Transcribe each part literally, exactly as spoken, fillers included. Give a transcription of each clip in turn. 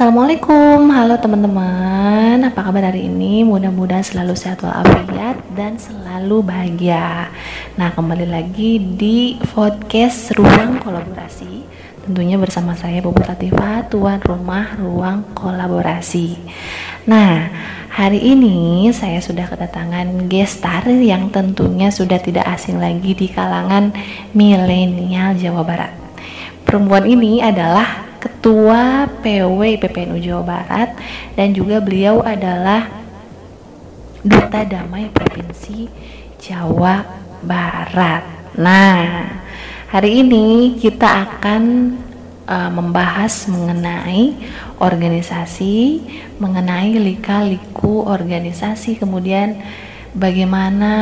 Assalamualaikum, halo teman-teman, apa kabar hari ini? Mudah-mudahan selalu sehat walafiat dan selalu bahagia. Nah, kembali lagi di podcast Ruang Kolaborasi, tentunya bersama saya Bu Tifa, tuan rumah Ruang Kolaborasi. Nah, hari ini saya sudah kedatangan gestar yang tentunya sudah tidak asing lagi di kalangan milenial Jawa Barat. Perempuan ini adalah Ketua P W P P N U Jawa Barat dan juga beliau adalah Duta Damai Provinsi Jawa Barat. Nah, hari ini kita akan uh, membahas mengenai organisasi, mengenai lika-liku organisasi, kemudian bagaimana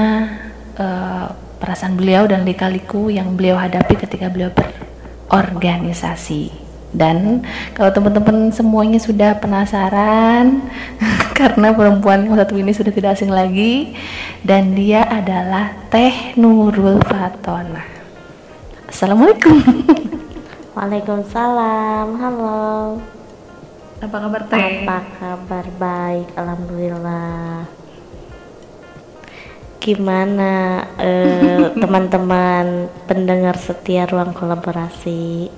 uh, perasaan beliau dan lika-liku yang beliau hadapi ketika beliau berorganisasi. Dan kalau teman-teman semuanya sudah penasaran karena perempuan yang satu ini sudah tidak asing lagi, dan dia adalah Teh Nurul Fatona. Assalamualaikum. Waalaikumsalam. Halo. Apa kabar Teh? Apa kabar? Baik, alhamdulillah. Gimana eh, teman-teman pendengar setia Ruang Kolaborasi?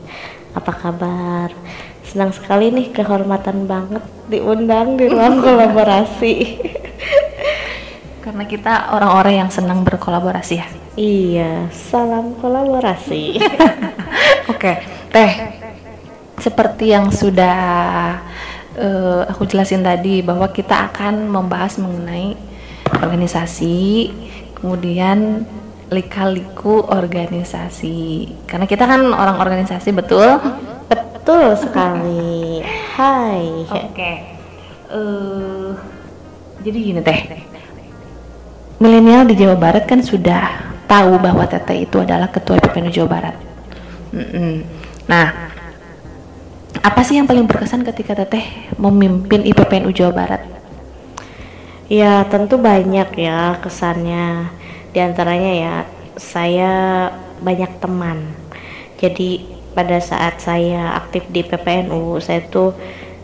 Apa kabar? Senang sekali nih, kehormatan banget diundang di Ruang Kolaborasi karena kita orang-orang yang senang berkolaborasi ya? Iya, salam kolaborasi. Oke, okay. Teh, seperti yang sudah uh, aku jelasin tadi bahwa kita akan membahas mengenai organisasi, kemudian lika-liku organisasi. Karena kita kan orang organisasi, betul? Betul sekali. Hai. Oke. Okay. Uh, jadi gini Teh. Milenial di Jawa Barat kan sudah tahu bahwa Teteh itu adalah Ketua P P N U Jawa Barat. Mm-mm. Nah, apa sih yang paling berkesan ketika Teteh memimpin I P P N U Jawa Barat? Ya, tentu banyak ya kesannya. Di antaranya ya, saya banyak teman. Jadi pada saat saya aktif di P P N U, saya tuh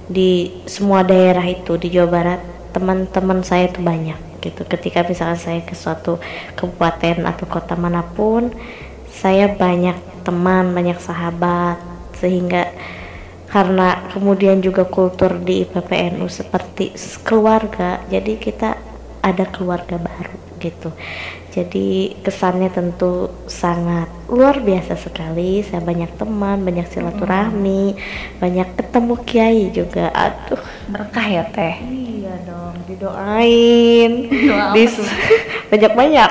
di semua daerah itu di Jawa Barat, teman-teman saya tuh banyak gitu. Ketika misalkan saya ke suatu kabupaten atau kota manapun, saya banyak teman, banyak sahabat, sehingga karena kemudian juga kultur di P P N U seperti keluarga, jadi kita ada keluarga baru gitu. Jadi kesannya tentu sangat luar biasa sekali. Saya banyak teman, banyak silaturahmi, hmm. banyak ketemu kiai juga. Aduh, berkah ya Teh. Iya dong, didoain. Doa Dis- banyak-banyak.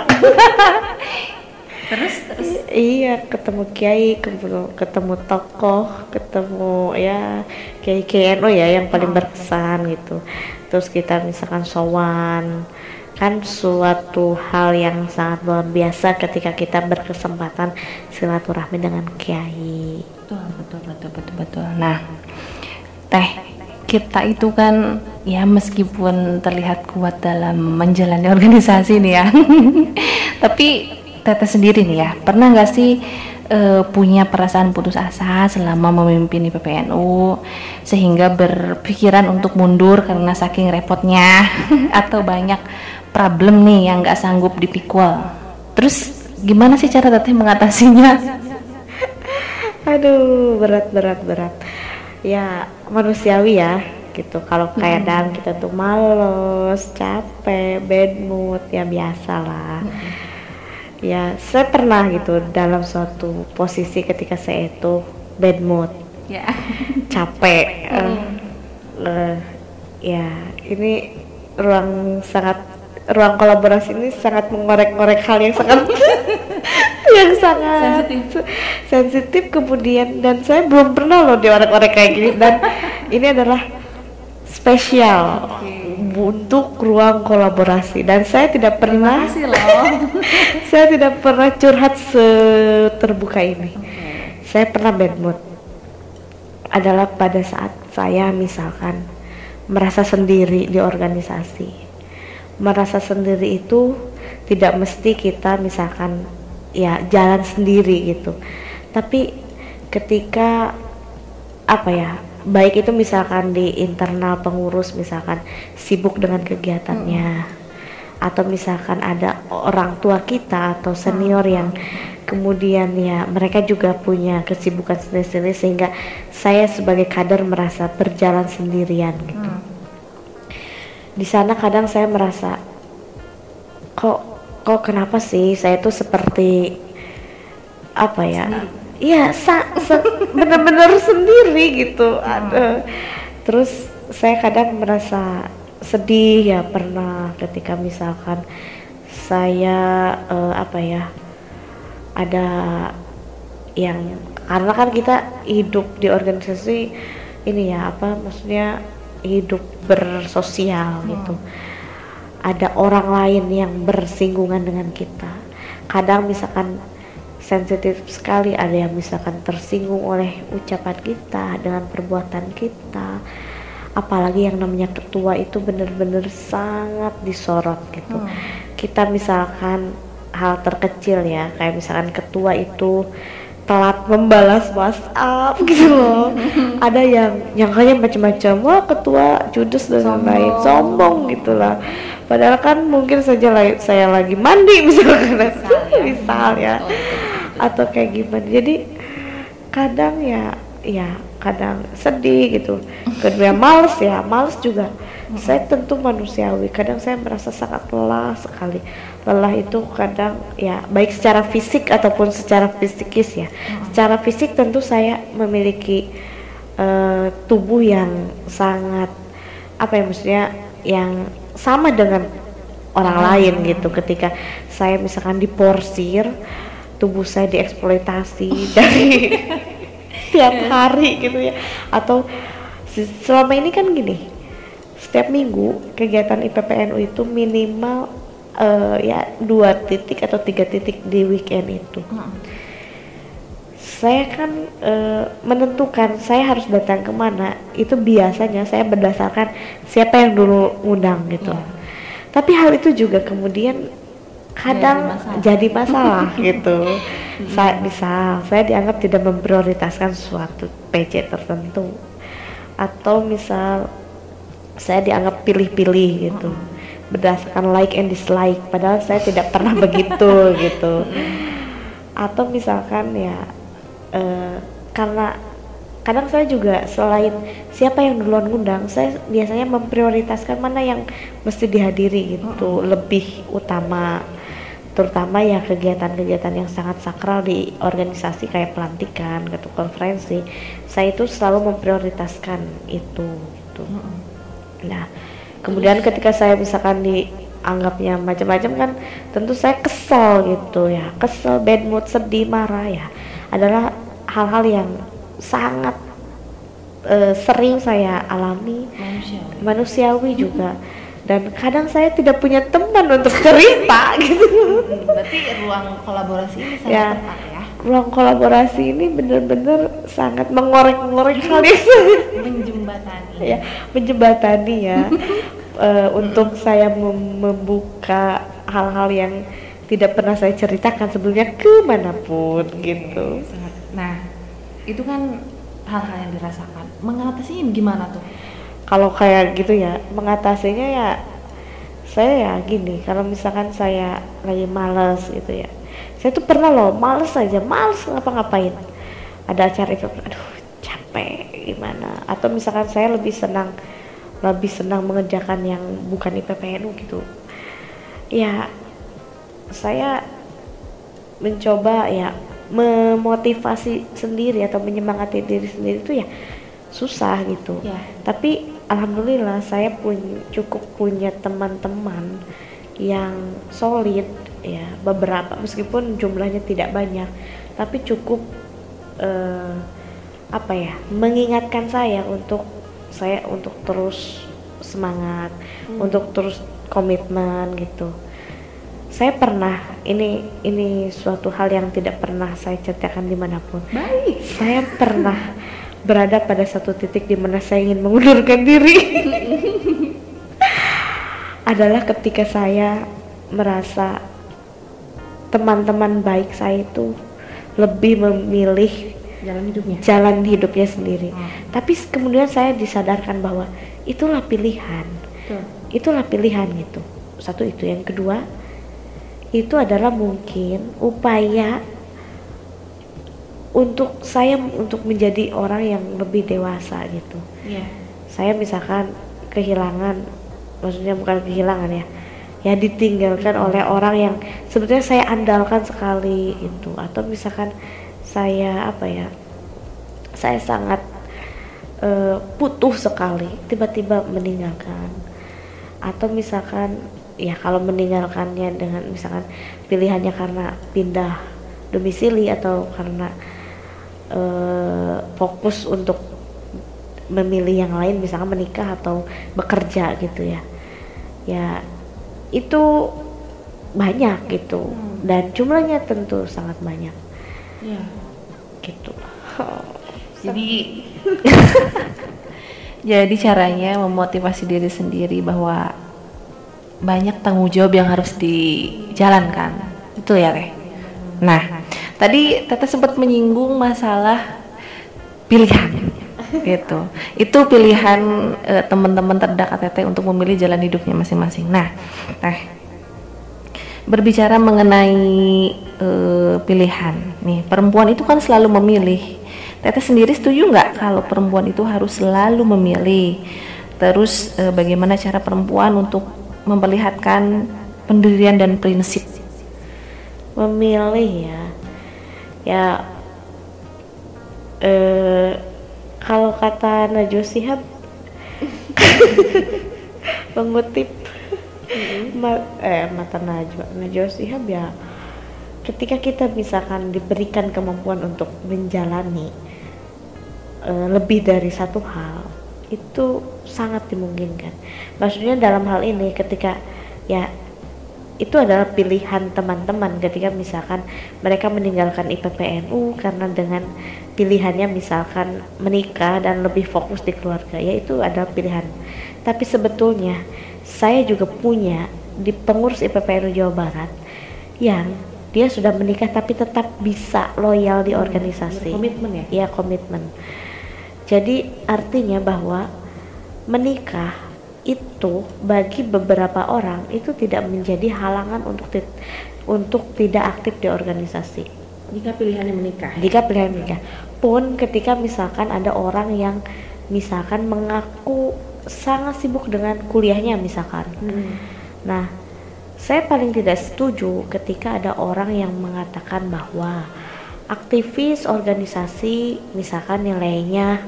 terus terus. I- iya, ketemu kiai, ketemu, ketemu tokoh, ketemu ya kiai-kiai N U ya yang paling berkesan gitu. Terus kita misalkan sowan, kan suatu hal yang sangat luar biasa ketika kita berkesempatan silaturahmi dengan kiai. Betul, betul, betul, betul, betul. Nah, Teh, kita itu kan ya meskipun terlihat kuat dalam menjalani organisasi nih ya, tapi Teteh sendiri nih ya, pernah nggak sih e, punya perasaan putus asa selama memimpin I P P N U sehingga berpikiran untuk mundur karena saking repotnya atau banyak problem nih yang nggak sanggup dipikul? Terus gimana sih cara Teteh mengatasinya? Aduh, berat berat berat. Ya manusiawi ya, gitu. Kalau keadaan hmm. kita tuh malas, capek, bad mood ya biasalah. Hmm. Ya saya pernah gitu dalam suatu posisi ketika saya itu bad mood, yeah. capek. Hmm. Uh, uh, ya ini ruang sangat Ruang Kolaborasi ini sangat mengorek-ngorek hal yang sangat yang sangat sensitif. sensitif kemudian, dan saya belum pernah loh diorek-orek kayak gini, dan ini adalah spesial okay. untuk Ruang Kolaborasi, dan saya tidak pernah saya tidak pernah curhat seterbuka ini. Okay. Saya pernah bad mood adalah pada saat saya misalkan merasa sendiri di organisasi. Merasa sendiri itu tidak mesti kita misalkan ya jalan sendiri gitu, tapi ketika apa ya baik itu misalkan di internal pengurus misalkan sibuk dengan kegiatannya, hmm. atau misalkan ada orang tua kita atau senior yang kemudian ya mereka juga punya kesibukan sendiri-sendiri, sehingga saya sebagai kader merasa berjalan sendirian gitu. Hmm. Di sana kadang saya merasa kok kok kenapa sih saya tuh seperti apa ya? Iya, bener-bener sendiri gitu. Aduh. Terus saya kadang merasa sedih ya, pernah ketika misalkan saya uh, apa ya, ada yang karena kan kita hidup di organisasi ini ya, apa maksudnya hidup bersosial hmm. gitu, ada orang lain yang bersinggungan dengan kita, kadang misalkan sensitif sekali, ada yang misalkan tersinggung oleh ucapan kita dengan perbuatan kita. Apalagi yang namanya ketua itu benar-benar sangat disorot gitu. Hmm. Kita misalkan hal terkecil ya, kayak misalkan ketua itu telat membalas WhatsApp gitu loh. Ada yang nyangkanya macam-macam, wah ketua judes dan lain-lain, sombong. sombong gitu lah. Padahal kan mungkin saja la saya lagi mandi misalkan, misal ya, atau kayak gimana. Jadi kadang ya, ya. kadang sedih gitu, kedua males ya, males juga. Saya tentu manusiawi, kadang saya merasa sangat lelah sekali. Lelah itu kadang ya baik secara fisik ataupun secara psikis ya. Secara fisik tentu saya memiliki uh, tubuh yang sangat apa ya, maksudnya yang sama dengan orang lain gitu. Ketika saya misalkan diporsir, tubuh saya dieksploitasi dari tiap hari gitu ya, atau selama ini kan gini, setiap minggu kegiatan I P P N U itu minimal uh, ya dua titik atau tiga titik di weekend itu. Hmm. Saya kan uh, menentukan saya harus datang kemana, itu biasanya saya berdasarkan siapa yang dulu ngundang gitu. Hmm. Tapi hal itu juga kemudian kadang jadi masalah, jadi masalah gitu. Saya, misal saya dianggap tidak memprioritaskan suatu P C tertentu, atau misal saya dianggap pilih-pilih gitu berdasarkan like and dislike, padahal saya tidak pernah begitu gitu. Atau misalkan ya eh, karena kadang saya juga selain siapa yang duluan ngundang, saya biasanya memprioritaskan mana yang mesti dihadiri gitu, lebih utama, terutama ya kegiatan-kegiatan yang sangat sakral di organisasi kayak pelantikan, gitu, konferensi. Saya itu selalu memprioritaskan itu gitu. Mm-hmm. Nah, kemudian ketika saya misalkan dianggapnya macam-macam kan tentu saya kesel gitu ya. Kesel, bad mood, sedih, marah ya. Adalah hal-hal yang sangat uh, sering saya alami. Manusiawi, manusiawi juga. Mm-hmm. Dan kadang saya tidak punya teman untuk cerita gitu. Berarti ruang kolaborasi ini sangat ya, tepat ya. Ruang kolaborasi ini benar-benar sangat mengorek-ngorek kali menjembatani. Ya, menjembatani ya. uh, untuk saya mem membuka hal-hal yang tidak pernah saya ceritakan sebelumnya kemanapun gitu. Nah, itu kan hal-hal yang dirasakan. Mengatasinya gimana tuh? Kalau kayak gitu ya, mengatasinya ya saya ya gini, kalau misalkan saya lagi males gitu ya, saya tuh pernah loh males aja, males ngapa-ngapain, ada acara itu, aduh capek gimana, atau misalkan saya lebih senang lebih senang mengerjakan yang bukan I P P N U gitu ya. Saya mencoba ya memotivasi sendiri atau menyemangati diri sendiri itu ya susah gitu ya. Tapi alhamdulillah saya pun cukup punya teman-teman yang solid ya, beberapa meskipun jumlahnya tidak banyak, tapi cukup eh, apa ya, mengingatkan saya untuk saya untuk terus semangat, hmm. untuk terus komitmen gitu. Saya pernah, ini ini suatu hal yang tidak pernah saya ceritakan dimanapun. Baik. Saya pernah berada pada satu titik di mana saya ingin mengundurkan diri. Adalah ketika saya merasa teman-teman baik saya itu lebih memilih jalan hidupnya, jalan hidupnya sendiri. Hmm. Tapi kemudian saya disadarkan bahwa itulah pilihan, Betul. itulah pilihan gitu. Satu itu, yang kedua itu adalah mungkin upaya untuk saya untuk menjadi orang yang lebih dewasa gitu. Yeah. Saya misalkan kehilangan, maksudnya bukan kehilangan ya, ya ditinggalkan mm-hmm. oleh orang yang sebetulnya saya andalkan sekali gitu, atau misalkan saya apa ya, saya sangat uh, putus sekali, tiba-tiba meninggalkan, atau misalkan ya kalau meninggalkannya dengan misalkan pilihannya karena pindah domisili atau karena Uh, fokus untuk memilih yang lain, misalkan menikah atau bekerja gitu ya, ya itu banyak gitu, hmm. dan jumlahnya tentu sangat banyak, ya. gitu. Oh, jadi, jadi caranya memotivasi diri sendiri bahwa banyak tanggung jawab yang harus dijalankan, itu ya Teh. Nah. Tadi Teteh sempat menyinggung masalah pilihan, gitu. Itu pilihan eh, teman-teman terdekat Teteh untuk memilih jalan hidupnya masing-masing. Nah, Teh, berbicara mengenai eh, pilihan, nih perempuan itu kan selalu memilih. Teteh sendiri setuju nggak kalau perempuan itu harus selalu memilih? Terus eh, bagaimana cara perempuan untuk memperlihatkan pendirian dan prinsip? Memilih ya. Ya, eh, kalau kata Najwa Shihab, mengutip mm-hmm. ma- eh, Mata Najwa, Najwa Shihab ya, ketika kita misalkan diberikan kemampuan untuk menjalani eh, lebih dari satu hal, itu sangat dimungkinkan. Maksudnya dalam hal ini ketika ya, itu adalah pilihan teman-teman ketika misalkan mereka meninggalkan I P P N U karena dengan pilihannya misalkan menikah dan lebih fokus di keluarga, ya itu adalah pilihan. Tapi sebetulnya saya juga punya di pengurus I P P N U Jawa Barat yang dia sudah menikah tapi tetap bisa loyal di organisasi. Komitmen ya? Ya, komitmen. Jadi artinya bahwa menikah itu bagi beberapa orang itu tidak menjadi halangan untuk ti- untuk tidak aktif di organisasi jika pilihannya menikah. Jika pilihan menikah pun ketika misalkan ada orang yang misalkan mengaku sangat sibuk dengan kuliahnya misalkan. Hmm. Nah, saya paling tidak setuju ketika ada orang yang mengatakan bahwa aktivis organisasi misalkan nilainya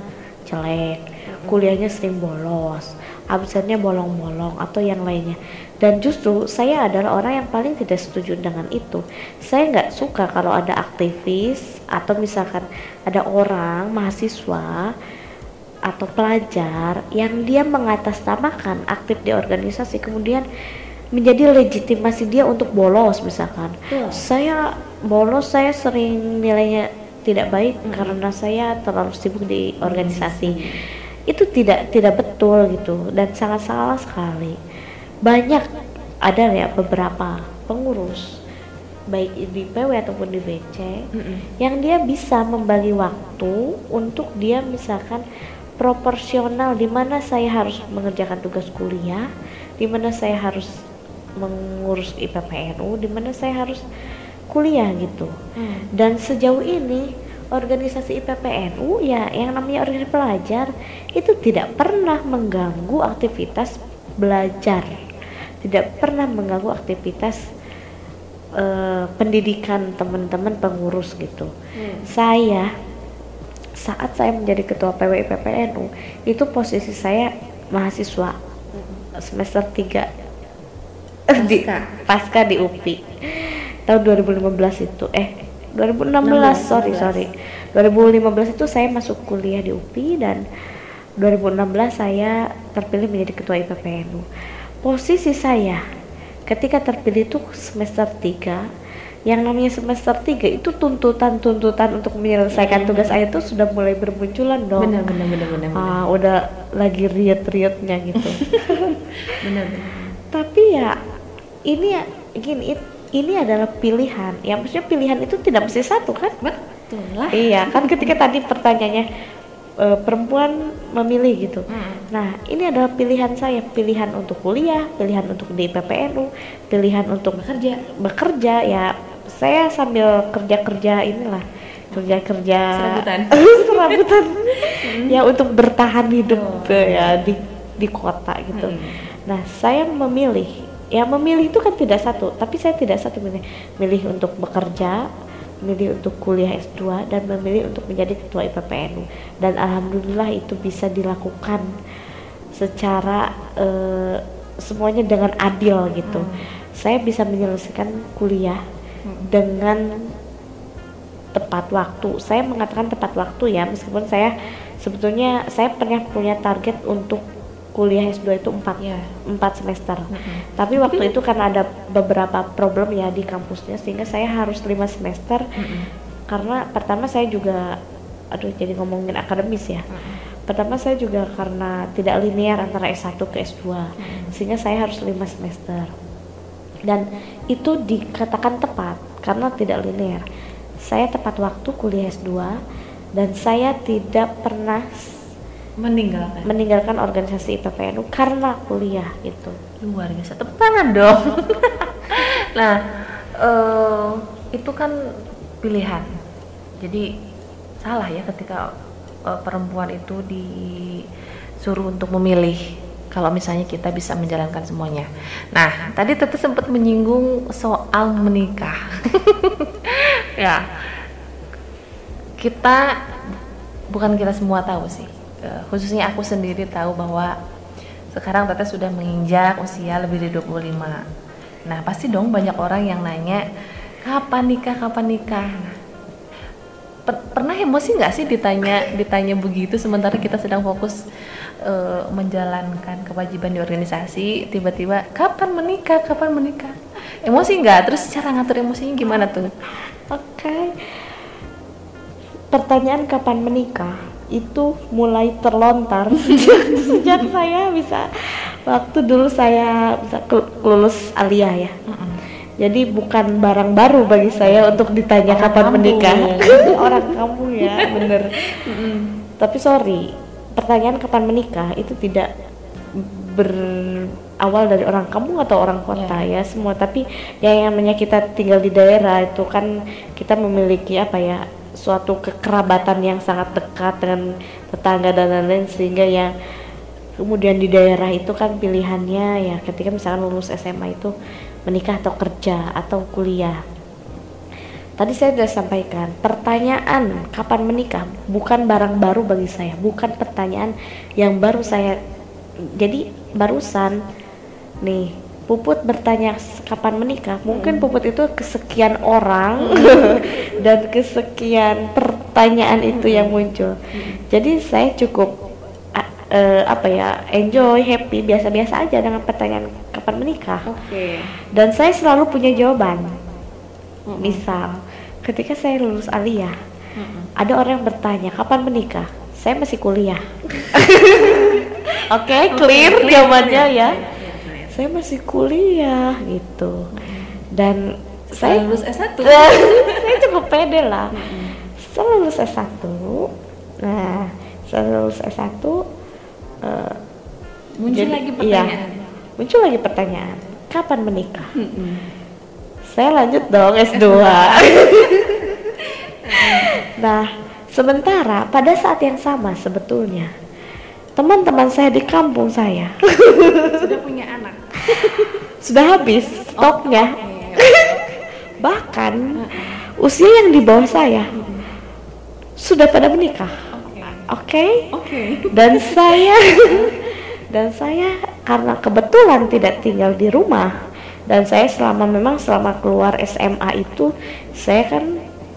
jelek, kuliahnya sering bolos, absennya bolong-bolong atau yang lainnya. Dan justru saya adalah orang yang paling tidak setuju dengan itu. Saya nggak suka kalau ada aktivis atau misalkan ada orang mahasiswa atau pelajar yang dia mengatasnamakan aktif di organisasi kemudian menjadi legitimasi dia untuk bolos misalkan. Tuh. Saya bolos, saya sering nilainya tidak baik hmm. karena saya terlalu sibuk di organisasi. Hmm. Itu tidak tidak betul gitu dan sangat salah sekali. Banyak ada ya beberapa pengurus baik di P W ataupun di B C mm-hmm. yang dia bisa membagi waktu untuk dia misalkan proporsional, di mana saya harus mengerjakan tugas kuliah, di mana saya harus mengurus I P P N U, di mana saya harus kuliah gitu. Mm. Dan sejauh ini organisasi I P P N U ya yang namanya organisasi pelajar itu tidak pernah mengganggu aktivitas belajar, tidak pernah mengganggu aktivitas uh, pendidikan teman-teman pengurus gitu. Hmm. Saya saat saya menjadi ketua P W I P P N U itu posisi saya mahasiswa semester tiga pasca di, pasca di U P I tahun dua ribu lima belas itu eh dua ribu enam belas, enam belas sorry sorry dua ribu lima belas itu saya masuk kuliah di U P I dan dua ribu enam belas saya terpilih menjadi ketua I P P N U. Posisi saya ketika terpilih itu semester tiga, yang namanya semester tiga itu tuntutan-tuntutan untuk menyelesaikan tugas akhir itu sudah mulai bermunculan dong. Benar benar benar benar. Ah, udah lagi riet-rietnya gitu. Benar. Tapi ya ini ya gini, it, ini adalah pilihan, ya maksudnya pilihan itu tidak mesti satu kan? Betul. Itulah. Iya, kan ketika tadi pertanyaannya e, perempuan memilih gitu. Hmm. Nah, ini adalah pilihan saya, pilihan untuk kuliah, pilihan untuk di P P N U, pilihan untuk bekerja, bekerja ya. Saya sambil kerja-kerja inilah, kerja-kerja serabutan, serabutan. Hmm. Ya untuk bertahan hidup oh, ya di di kota gitu. Hmm. Nah, saya memilih. Ya memilih itu kan tidak satu, tapi saya tidak satu milih. Milih untuk bekerja, memilih untuk kuliah S dua, dan memilih untuk menjadi ketua I P P N U. Dan alhamdulillah itu bisa dilakukan secara uh, semuanya dengan adil gitu. Hmm. Saya bisa menyelesaikan kuliah hmm. dengan tepat waktu. Saya mengatakan tepat waktu ya, meskipun saya sebetulnya saya pernah punya target untuk kuliah S dua itu empat, yeah. empat semester. Mm-hmm. Tapi waktu mm-hmm. itu karena ada beberapa problem ya di kampusnya, sehingga saya harus lima semester. Mm-hmm. Karena pertama saya juga, aduh jadi ngomongin akademis ya. Mm-hmm. Pertama saya juga karena tidak linear antara S satu ke S dua, mm-hmm. sehingga saya harus lima semester. Dan itu dikatakan tepat karena tidak linear. Saya tepat waktu kuliah S dua dan saya tidak pernah meninggalkan meninggalkan organisasi I P P N U karena kuliah gitu. Luar biasa, tepuk tangan dong. Nah, uh, itu kan pilihan. Jadi salah ya ketika uh, perempuan itu disuruh untuk memilih kalau misalnya kita bisa menjalankan semuanya. Nah, tadi Tete sempat menyinggung soal menikah. Ya. Kita bukan kita semua tahu sih. Khususnya aku sendiri tahu bahwa sekarang Tete sudah menginjak usia lebih dari dua puluh lima. Nah, pasti dong banyak orang yang nanya, kapan nikah, kapan nikah? Per- pernah emosi nggak sih ditanya ditanya begitu sementara kita sedang fokus uh, menjalankan kewajiban di organisasi, tiba-tiba kapan menikah, kapan menikah? Emosi nggak? Terus cara ngatur emosinya gimana tuh? Oke. Okay. Pertanyaan kapan menikah itu mulai terlontar sejak saya bisa, waktu dulu saya bisa lulus Alia ya. Mm-hmm. Jadi bukan barang baru bagi saya untuk ditanya orang kapan kamu menikah. Orang kamu ya, bener. Mm-hmm. Tapi sorry, pertanyaan kapan menikah itu tidak berawal dari orang kamu atau orang kota yeah. ya semua. Tapi yang namanya kita tinggal di daerah itu kan kita memiliki apa ya, suatu kekerabatan yang sangat dekat dengan tetangga dan lain-lain, sehingga ya kemudian di daerah itu kan pilihannya ya ketika misalkan lulus S M A itu menikah atau kerja atau kuliah. Tadi saya sudah sampaikan, pertanyaan kapan menikah bukan barang baru bagi saya, bukan pertanyaan yang baru saya. Jadi barusan nih Puput bertanya kapan menikah, mungkin Puput itu kesekian orang dan kesekian pertanyaan itu yang muncul. Jadi saya cukup uh, apa ya, enjoy, happy, biasa-biasa aja dengan pertanyaan kapan menikah. Okay. Dan saya selalu punya jawaban. Misal, ketika saya lulus Aliyah, ada orang yang bertanya kapan menikah, saya masih kuliah. Oke, okay, clear okay, jawabannya ya. Saya masih kuliah gitu. Dan saya, saya lulus S satu. Saya cukup pede lah. Mm-hmm. Saya lulus S satu. Nah, saya lulus S satu uh, muncul jadi, lagi pertanyaan. Iya, muncul lagi pertanyaan, kapan menikah? Mm-hmm. Saya lanjut dong S dua. Nah, sementara pada saat yang sama sebetulnya teman-teman saya di kampung saya sudah punya anak. Sudah habis stoknya. Oh, okay. Bahkan uh-uh. usia yang di bawah saya uh-uh. sudah pada menikah. Oke. Okay. Oke. Okay? Okay. Dan saya dan saya karena kebetulan tidak tinggal di rumah, dan saya selama memang selama keluar S M A itu saya kan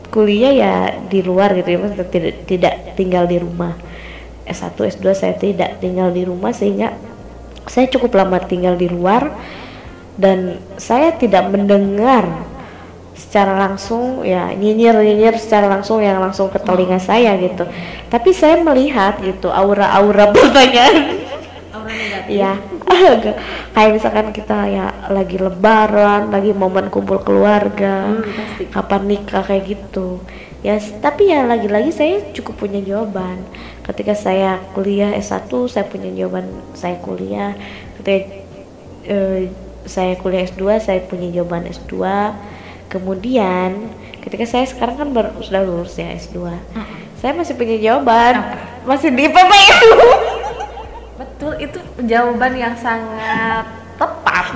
kuliah ya di luar gitu ya, tidak tidak tinggal di rumah. S satu, S dua saya tidak tinggal di rumah, sehingga saya cukup lama tinggal di luar dan saya tidak mendengar secara langsung ya nyinyir-nyinyir secara langsung yang langsung ke telinga saya gitu. Tapi saya melihat gitu aura-aura pertanyaan. Aura negatif. Ya. Kayak misalkan kita ya lagi lebaran, lagi momen kumpul keluarga, hmm, kapan nikah kayak gitu. ya. Tapi ya lagi-lagi saya cukup punya jawaban. Ketika saya kuliah S satu, saya punya jawaban saya kuliah. Ketika eh, saya kuliah S dua, saya punya jawaban S dua. Kemudian ketika saya sekarang kan baru, sudah lulus ya S dua, hmm. saya masih punya jawaban, hmm. masih di P P N U. Betul, itu jawaban yang sangat tepat.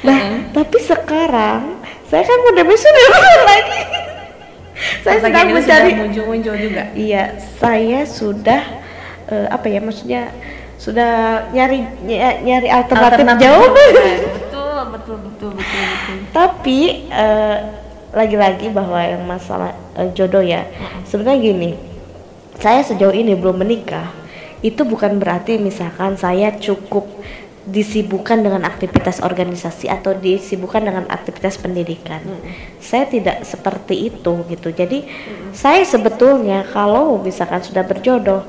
Nah, mm-hmm. tapi sekarang saya kan udah sudah lulus lagi. Saya sedang mencari muncul-muncul juga. Iya, saya sudah uh, apa ya maksudnya sudah nyari ny- nyari alternatif, alternatif jawaban. Betul, betul, betul, betul, betul. Tapi uh, lagi-lagi bahwa yang masalah uh, jodoh ya. Sebenarnya gini, saya sejauh ini belum menikah. Itu bukan berarti misalkan saya cukup disibukkan dengan aktivitas organisasi atau disibukkan dengan aktivitas pendidikan. hmm. Saya tidak seperti itu gitu. Jadi hmm. saya sebetulnya kalau misalkan sudah berjodoh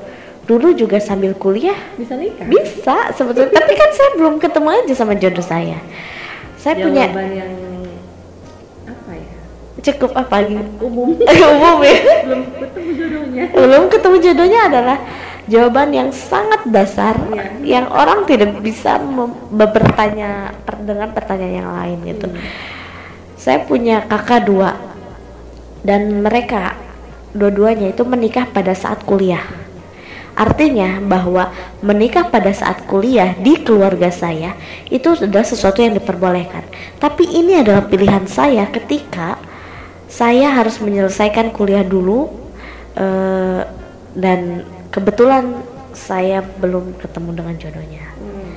dulu juga sambil kuliah bisa nikah, bisa sebetulnya. Tapi kan saya belum ketemu aja sama jodoh saya. Saya jawaban punya yang apa ya, cukup apa gitu, umum. Umum ya, belum ketemu jodohnya. Belum ketemu jodohnya adalah jawaban yang sangat dasar, ya. Yang orang tidak bisa mem- bertanya dengan pertanyaan yang lain gitu. Hmm. Saya punya kakak dua dan mereka dua-duanya itu menikah pada saat kuliah. Artinya bahwa menikah pada saat kuliah di keluarga saya itu sudah sesuatu yang diperbolehkan. Tapi ini adalah pilihan saya ketika saya harus menyelesaikan kuliah dulu uh, dan kebetulan saya belum ketemu dengan jodohnya. hmm.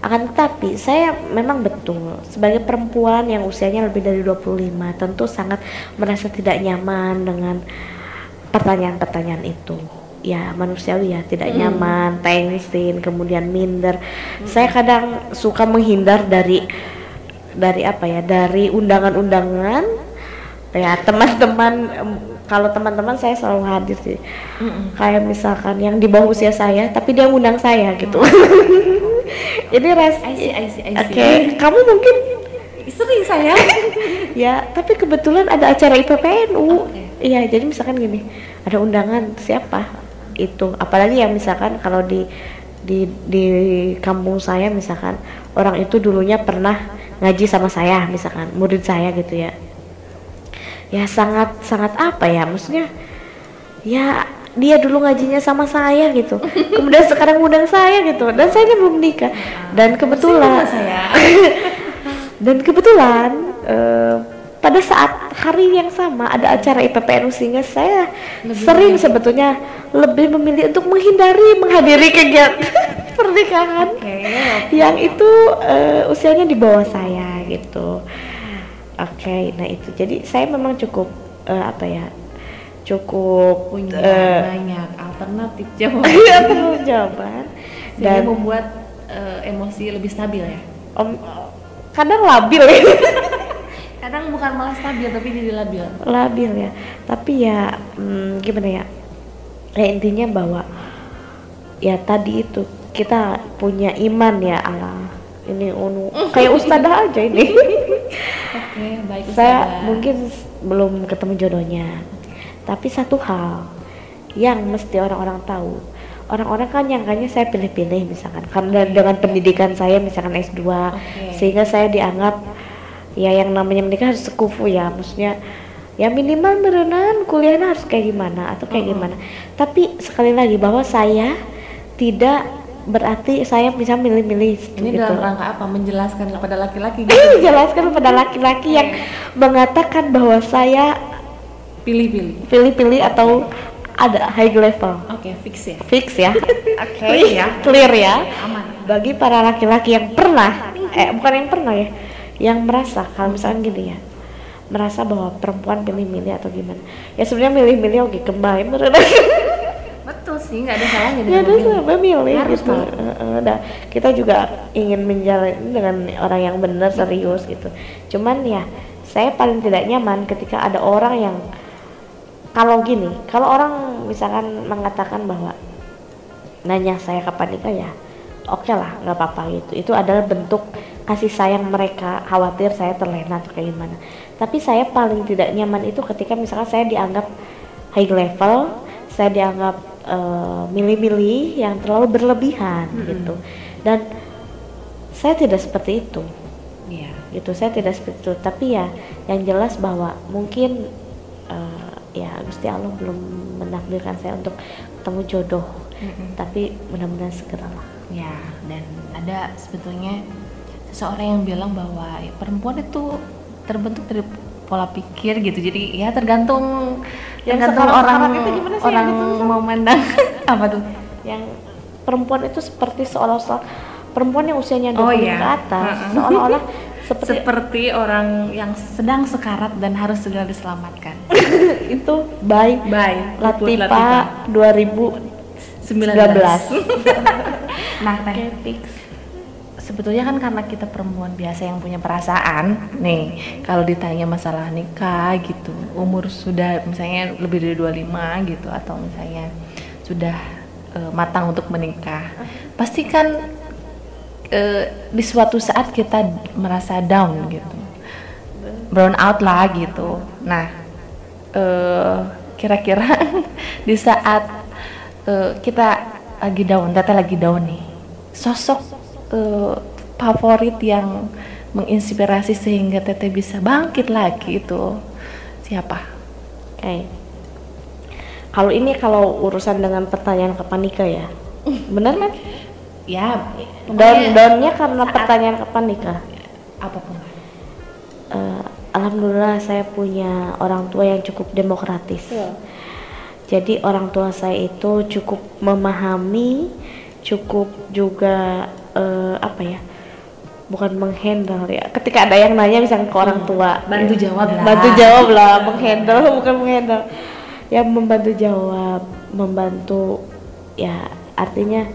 Akan tetapi saya memang betul sebagai perempuan yang usianya lebih dari dua puluh lima tentu sangat merasa tidak nyaman dengan pertanyaan-pertanyaan itu. Ya manusiawi ya, tidak hmm. nyaman, tensin, kemudian minder. hmm. Saya kadang suka menghindar dari dari apa ya, dari undangan-undangan ya teman-teman. Kalau teman-teman saya selalu hadir sih. Mm-mm. Kayak misalkan yang di bawah usia saya tapi dia ngundang saya gitu. Mm. Jadi res oke, okay. Kamu mungkin sering saya. Ya, tapi kebetulan ada acara I P P N U. Iya, okay. Jadi misalkan gini, ada undangan siapa? Itu apalagi yang misalkan kalau di di di kampung saya misalkan orang itu dulunya pernah ngaji sama saya misalkan, murid saya gitu ya. Ya sangat sangat apa ya maksudnya ya dia dulu ngajinya sama saya gitu kemudian sekarang undang saya gitu dan saya belum nikah dan kebetulan dan kebetulan eh, pada saat hari yang sama ada acara I P P N U sehingga saya lebih sering memilih. Sebetulnya lebih memilih untuk menghindari menghadiri kegiatan pernikahan okay. yang itu eh, usianya di bawah saya gitu. Oke, okay, nah itu jadi saya memang cukup uh, apa ya, cukup punya uh, banyak alternatif jawaban, alternatif jawaban dan membuat uh, emosi lebih stabil ya. Om, kadang labil, kadang bukan malah stabil tapi jadi labil. Labil ya, tapi ya hmm, gimana ya? Ya intinya bahwa ya tadi itu kita punya iman ya Allah. Ini unu kayak ustadzah aja ini. Oke, baik. Saya mungkin belum ketemu jodohnya. Tapi satu hal yang mesti orang-orang tahu, orang-orang kan nyangkanya saya pilih-pilih misalkan karena okay. dengan pendidikan saya misalkan S dua okay. sehingga saya dianggap ya yang namanya menikah harus sekufu ya, maksudnya ya minimal berenang kuliahnya harus kayak gimana atau kayak uh-huh. gimana. Tapi sekali lagi bahwa saya tidak berarti saya bisa milih-milih ini gitu. Dalam rangka apa? Menjelaskan kepada laki-laki gitu? Menjelaskan kepada laki-laki yang mengatakan bahwa saya pilih-pilih pilih-pilih atau ada high level. Oke, okay, fix ya? Fix ya? Oke okay. ya? Clear ya? Aman. Bagi para laki-laki yang pernah eh bukan yang pernah ya yang merasa kalau misalkan gini ya merasa bahwa perempuan pilih-milih atau gimana ya sebenarnya milih-milih oke okay, kembali menurut betul sih, nggak ada salahnya dengan memilih gitu. Nah, kita juga ingin menjalani dengan orang yang benar serius gitu. Cuman ya saya paling tidak nyaman ketika ada orang yang kalau gini, kalau orang misalkan mengatakan bahwa nanya saya kapan nikah ya oke okay lah nggak apa-apa gitu. Itu adalah bentuk kasih sayang mereka, khawatir saya terlena atau kayak gimana. Tapi saya paling tidak nyaman itu ketika misalkan saya dianggap high level, saya dianggap uh, milih-milih yang terlalu berlebihan mm-hmm. gitu. Dan saya tidak seperti itu. Yeah. Gitu, saya tidak seperti itu. Tapi ya yang jelas bahwa mungkin uh, ya Gusti Allah belum menakdirkan saya untuk ketemu jodoh. Mm-hmm. Tapi mudah-mudahan segera lah. Ya, dan ada sebetulnya seseorang yang bilang bahwa ya, perempuan itu terbentuk dari pola pikir gitu. Jadi ya tergantung yang tergantung orang itu gimana sih orang gitu, mau memandang apa tuh? Yang perempuan itu seperti seolah-olah perempuan yang usianya dua puluh oh, iya. ke atas uh-uh. seolah-olah seperti, seperti orang yang sedang sekarat dan harus segera diselamatkan. Itu baik baik Latifah dua ribu sembilan belas. Nah, okay, thanks. Sebetulnya kan karena kita perempuan biasa yang punya perasaan nih, kalau ditanya masalah nikah gitu, umur sudah misalnya lebih dari dua puluh lima gitu atau misalnya sudah uh, matang untuk menikah, pasti kan uh, di suatu saat kita merasa down gitu, brown out lah gitu. Nah, uh, kira-kira di saat uh, kita lagi down, Teteh lagi down nih, sosok uh, favorit yang menginspirasi sehingga Teteh bisa bangkit lagi itu siapa? Oke, okay. Kalau ini kalau urusan dengan pertanyaan kapan nikah ya, benar kan? Ya, down downnya karena pertanyaan kapan nikah? Apapun. Uh, Alhamdulillah saya punya orang tua yang cukup demokratis. Yeah. Jadi orang tua saya itu cukup memahami, cukup juga uh, apa ya, bukan menghandle ya. Ketika ada yang nanya misalnya ke orang tua, bantu ya, jawab lah. Bantu jawab lah, menghandle bukan menghandle. Ya membantu jawab, membantu ya artinya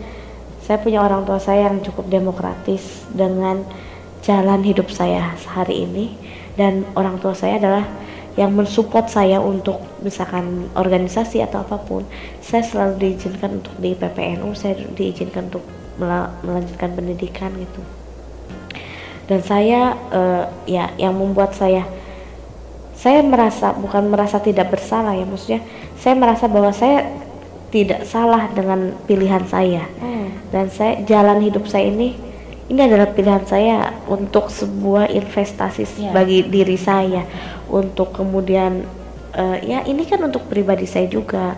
saya punya orang tua saya yang cukup demokratis dengan jalan hidup saya sehari ini, dan orang tua saya adalah yang mensupport saya untuk misalkan organisasi atau apapun. Saya selalu diizinkan untuk di P P N U, saya diizinkan untuk mel- melanjutkan pendidikan gitu. Dan saya uh, ya yang membuat saya saya merasa bukan merasa tidak bersalah ya, maksudnya saya merasa bahwa saya tidak salah dengan pilihan saya. Hmm. Dan saya jalan hidup saya ini ini adalah pilihan saya untuk sebuah investasi yeah. bagi diri saya, untuk kemudian uh, ya ini kan untuk pribadi saya juga,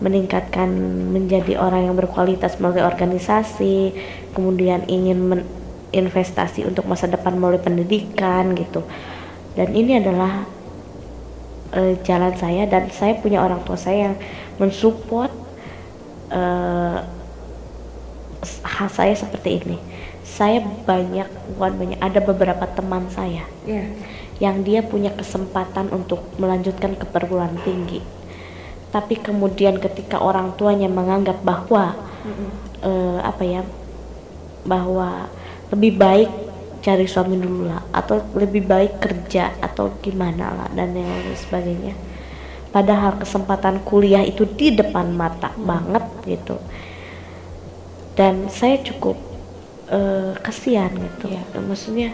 meningkatkan menjadi orang yang berkualitas melalui organisasi, kemudian ingin menginvestasi untuk masa depan melalui pendidikan gitu. Dan ini adalah uh, jalan saya, dan saya punya orang tua saya yang mensupport uh, hal saya seperti ini. Saya banyak, bukan banyak, ada beberapa teman saya yeah. yang dia punya kesempatan untuk melanjutkan ke perguruan tinggi, tapi kemudian ketika orang tuanya menganggap bahwa mm-hmm. uh, apa ya, bahwa lebih baik cari suami dulu lah, atau lebih baik kerja atau gimana lah dan lain sebagainya, padahal kesempatan kuliah itu di depan mata mm. banget gitu. Dan saya cukup Uh, kasihan gitu, yeah. maksudnya.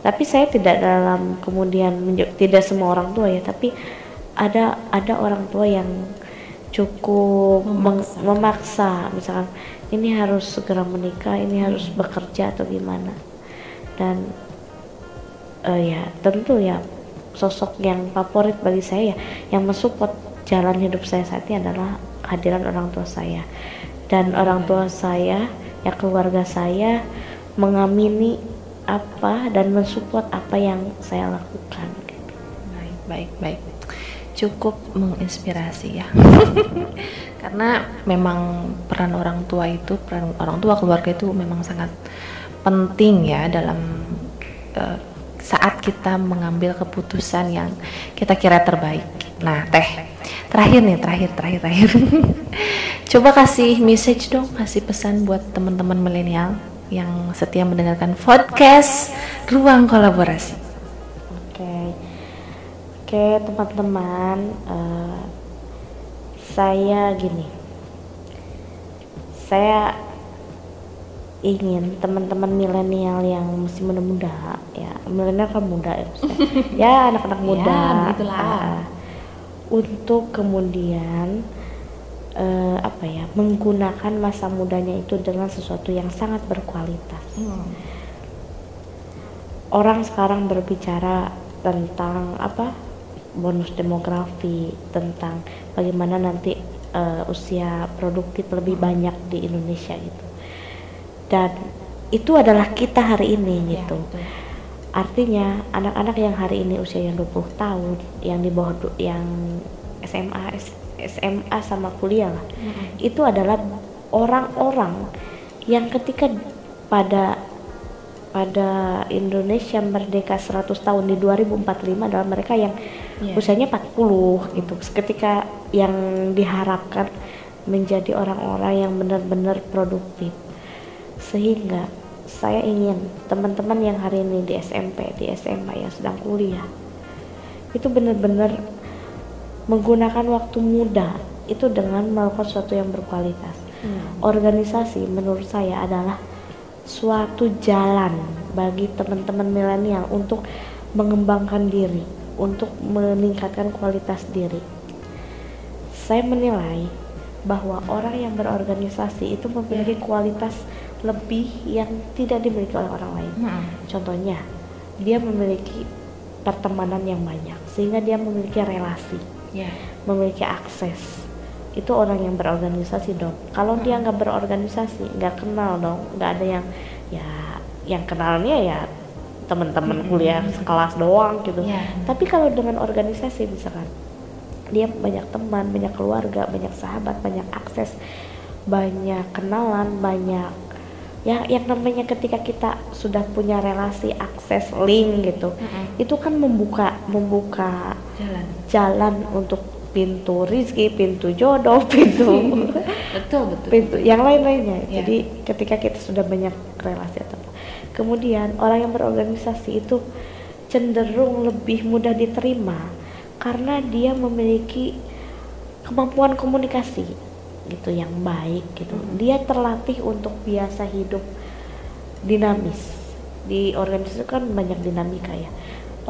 Tapi saya tidak dalam kemudian menj- tidak semua orang tua ya, tapi ada ada orang tua yang cukup memaksa, meng- memaksa. Misalkan ini harus segera menikah, ini hmm. harus bekerja atau gimana. Dan uh, ya tentu ya sosok yang favorit bagi saya ya, yang mensupport jalan hidup saya saat ini adalah kehadiran orang tua saya, dan orang tua saya ya keluarga saya mengamini apa dan mensupport apa yang saya lakukan. Baik, baik, baik. Cukup menginspirasi ya. Karena memang peran orang tua itu, peran orang tua keluarga itu memang sangat penting ya dalam uh, saat kita mengambil keputusan yang kita kira terbaik. Nah, Teh, terakhir nih, terakhir, terakhir, terakhir. Coba kasih message dong, kasih pesan buat teman-teman milenial yang setia mendengarkan podcast Ruang Kolaborasi. Oke, okay. oke okay, teman-teman, uh, saya gini, saya ingin teman-teman milenial yang masih muda-muda ya, milenial kan muda ya, ya anak-anak muda ya, uh, untuk kemudian uh, apa ya menggunakan masa mudanya itu dengan sesuatu yang sangat berkualitas. Hmm. Orang sekarang berbicara tentang apa bonus demografi, tentang bagaimana nanti uh, usia produktif lebih banyak di Indonesia gitu. Dan itu adalah kita hari ini gitu. Ya, artinya anak-anak yang hari ini usianya dua puluh tahun, yang di bawah yang S M A sama kuliah lah, hmm. itu adalah orang-orang yang ketika pada pada Indonesia merdeka seratus tahun di dua ribu empat puluh lima adalah mereka yang yeah. usianya empat puluh gitu. Ketika yang diharapkan menjadi orang-orang yang benar-benar produktif. Sehingga saya ingin teman-teman yang hari ini di S M P, di S M A yang sedang kuliah itu benar-benar menggunakan waktu muda itu dengan melakukan sesuatu yang berkualitas. hmm. Organisasi menurut saya adalah suatu jalan bagi teman-teman milenial untuk mengembangkan diri, untuk meningkatkan kualitas diri. Saya menilai bahwa orang yang berorganisasi itu memiliki kualitas lebih yang tidak dimiliki oleh orang lain. Nah. Contohnya, dia memiliki pertemanan yang banyak, sehingga dia memiliki relasi, yeah. memiliki akses. Itu orang yang berorganisasi dong. Kalau nah. dia nggak berorganisasi, nggak kenal dong, nggak ada yang, ya, yang kenalnya ya teman-teman kuliah mm-hmm. sekelas doang gitu. Yeah. Tapi kalau dengan organisasi, misalkan, dia banyak teman, banyak keluarga, banyak sahabat, banyak akses, banyak kenalan, banyak ya yang namanya ketika kita sudah punya relasi, akses, link gitu, mm-hmm. itu kan membuka membuka jalan, jalan untuk pintu rezeki, pintu jodoh, pintu betul betul pintu yang lain-lainnya. Yeah. Jadi ketika kita sudah banyak relasi atau kemudian orang yang berorganisasi itu cenderung lebih mudah diterima karena dia memiliki kemampuan komunikasi gitu yang baik gitu. Hmm. Dia terlatih untuk biasa hidup dinamis. Di organisasi kan banyak dinamika ya.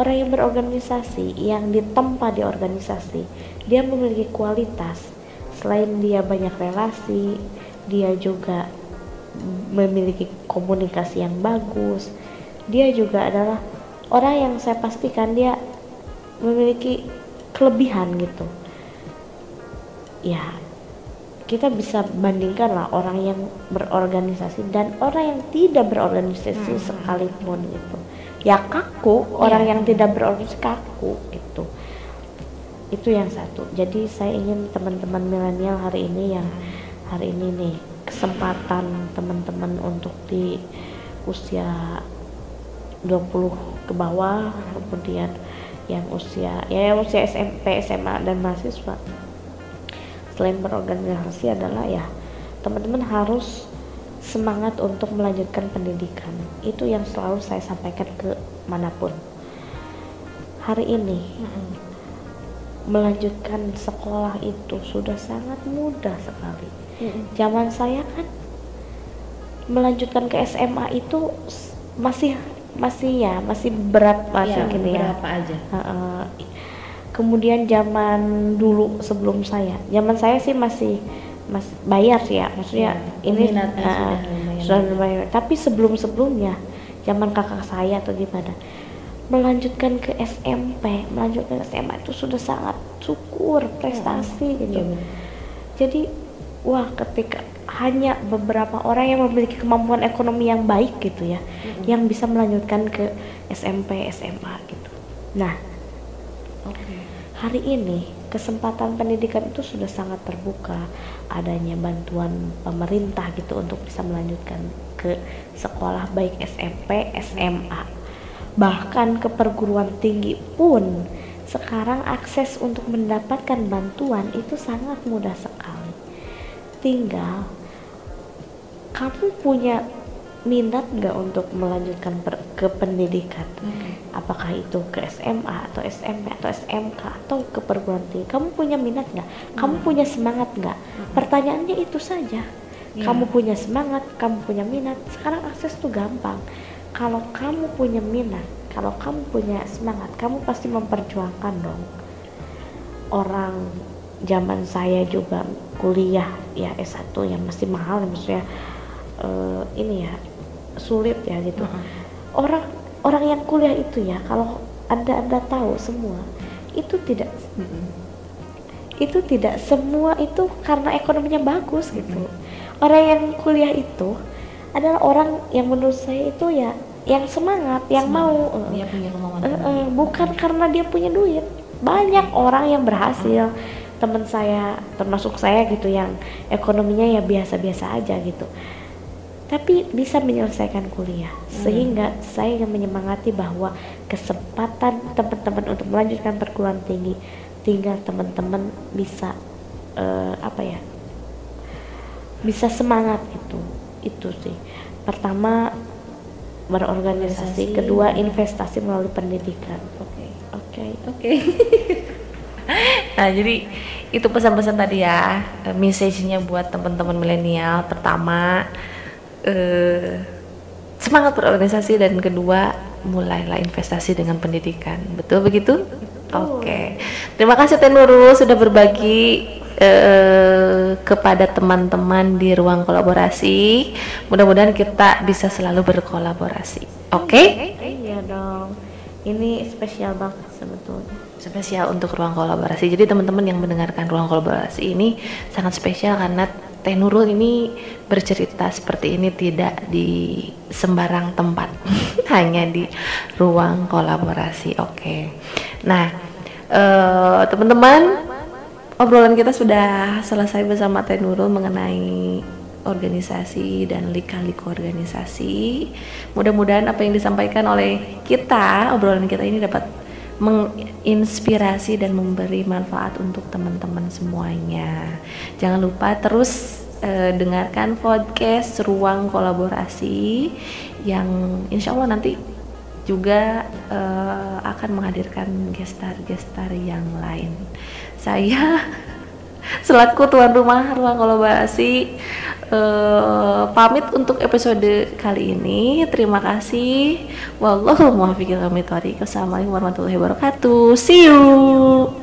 Orang yang berorganisasi, yang ditempa di organisasi, dia memiliki kualitas. Selain dia banyak relasi, dia juga memiliki komunikasi yang bagus. Dia juga adalah orang yang saya pastikan dia memiliki kelebihan gitu. Ya, kita bisa bandingkanlah orang yang berorganisasi dan orang yang tidak berorganisasi hmm. sekalipun gitu. Ya kaku, orang yeah. yang tidak berorganisasi kaku gitu. Itu yang satu. Jadi saya ingin teman-teman milenial hari ini yang hari ini nih kesempatan teman-teman untuk di usia dua puluh ke bawah, kemudian yang usia ya yang usia S M P, S M A dan mahasiswa. Selain berorganisasi adalah ya teman-teman harus semangat untuk melanjutkan pendidikan. Itu yang selalu saya sampaikan ke manapun. Hari ini mm-hmm. melanjutkan sekolah itu sudah sangat mudah sekali. Mm-hmm. Zaman saya kan melanjutkan ke S M A itu masih masih ya masih berat masih ya, gini ya. Berapa aja? Uh, Kemudian zaman dulu sebelum saya, zaman saya sih masih mas bayar sih ya, maksudnya ya, ini uh, sudah lumayan. Tapi sebelum sebelumnya, zaman kakak saya atau gimana, melanjutkan ke S M P, melanjutkan ke S M A itu sudah sangat syukur prestasi ya, gitu. Ya. Jadi, wah ketika hanya beberapa orang yang memiliki kemampuan ekonomi yang baik gitu ya, mm-hmm. yang bisa melanjutkan ke S M P, S M A gitu. Nah. Okay. Hari ini kesempatan pendidikan itu sudah sangat terbuka, adanya bantuan pemerintah gitu untuk bisa melanjutkan ke sekolah baik S M P, S M A, bahkan ke perguruan tinggi pun sekarang akses untuk mendapatkan bantuan itu sangat mudah sekali. Tinggal kamu punya minat nggak untuk melanjutkan per, ke pendidikan, okay. apakah itu ke S M A atau S M P atau S M K atau ke perguruan tinggi? Kamu punya minat nggak? Kamu hmm. punya semangat nggak? Hmm. Pertanyaannya itu saja. yeah. Kamu punya semangat, kamu punya minat, sekarang akses tuh gampang. Kalau kamu punya minat, kalau kamu punya semangat, kamu pasti memperjuangkan dong. Orang zaman saya juga kuliah ya S satu yang mesti mahal, maksudnya uh, ini ya sulit ya gitu. Uh-huh. Orang orang yang kuliah itu ya, kalau anda anda tahu semua itu tidak uh-huh. itu tidak semua itu karena ekonominya bagus gitu. Uh-huh. Orang yang kuliah itu adalah orang yang menurut saya itu ya yang semangat, yang semangat. mau dia punya kemauan, uh, uh, bukan karena dia punya duit. Banyak orang yang berhasil, teman saya termasuk saya gitu, yang ekonominya ya biasa-biasa aja gitu, tapi bisa menyelesaikan kuliah. Sehingga saya ingin menyemangati bahwa kesempatan teman-teman untuk melanjutkan perguruan tinggi, tinggal teman-teman bisa uh, apa ya bisa semangat gitu. Itu sih, pertama berorganisasi, kedua investasi melalui pendidikan. Oke, oke, oke. Nah, jadi itu pesan-pesan tadi ya, message-nya buat teman-teman milenial. Pertama, eh, semangat berorganisasi, dan kedua, mulailah investasi dengan pendidikan. Betul begitu? Oke. Okay. Terima kasih Teh Nurul sudah berbagi Eh, kepada teman-teman di ruang kolaborasi. Mudah-mudahan kita bisa selalu berkolaborasi. Oke? Okay? Iya dong. Ini spesial banget sebetulnya. Spesial untuk ruang kolaborasi. Jadi teman-teman yang mendengarkan ruang kolaborasi ini sangat spesial karena Teh Nurul ini bercerita seperti ini tidak di sembarang tempat, hanya di ruang kolaborasi. Oke. Okay. Nah, eh, teman-teman, obrolan kita sudah selesai bersama Teh Nurul mengenai organisasi dan lika-liku organisasi. Mudah-mudahan apa yang disampaikan oleh kita, obrolan kita ini dapat menginspirasi dan memberi manfaat untuk teman-teman semuanya. Jangan lupa terus uh, dengarkan podcast Ruang Kolaborasi yang insya Allah nanti juga uh, akan menghadirkan gestar-gestar yang lain. Saya selaku tuan rumah Ruang Kolaborasi eh, pamit untuk episode kali ini. Terima kasih. Wallahul muwaffiq ila aqwamit thoriq. Wassalamualaikum warahmatullahi wabarakatuh. See you.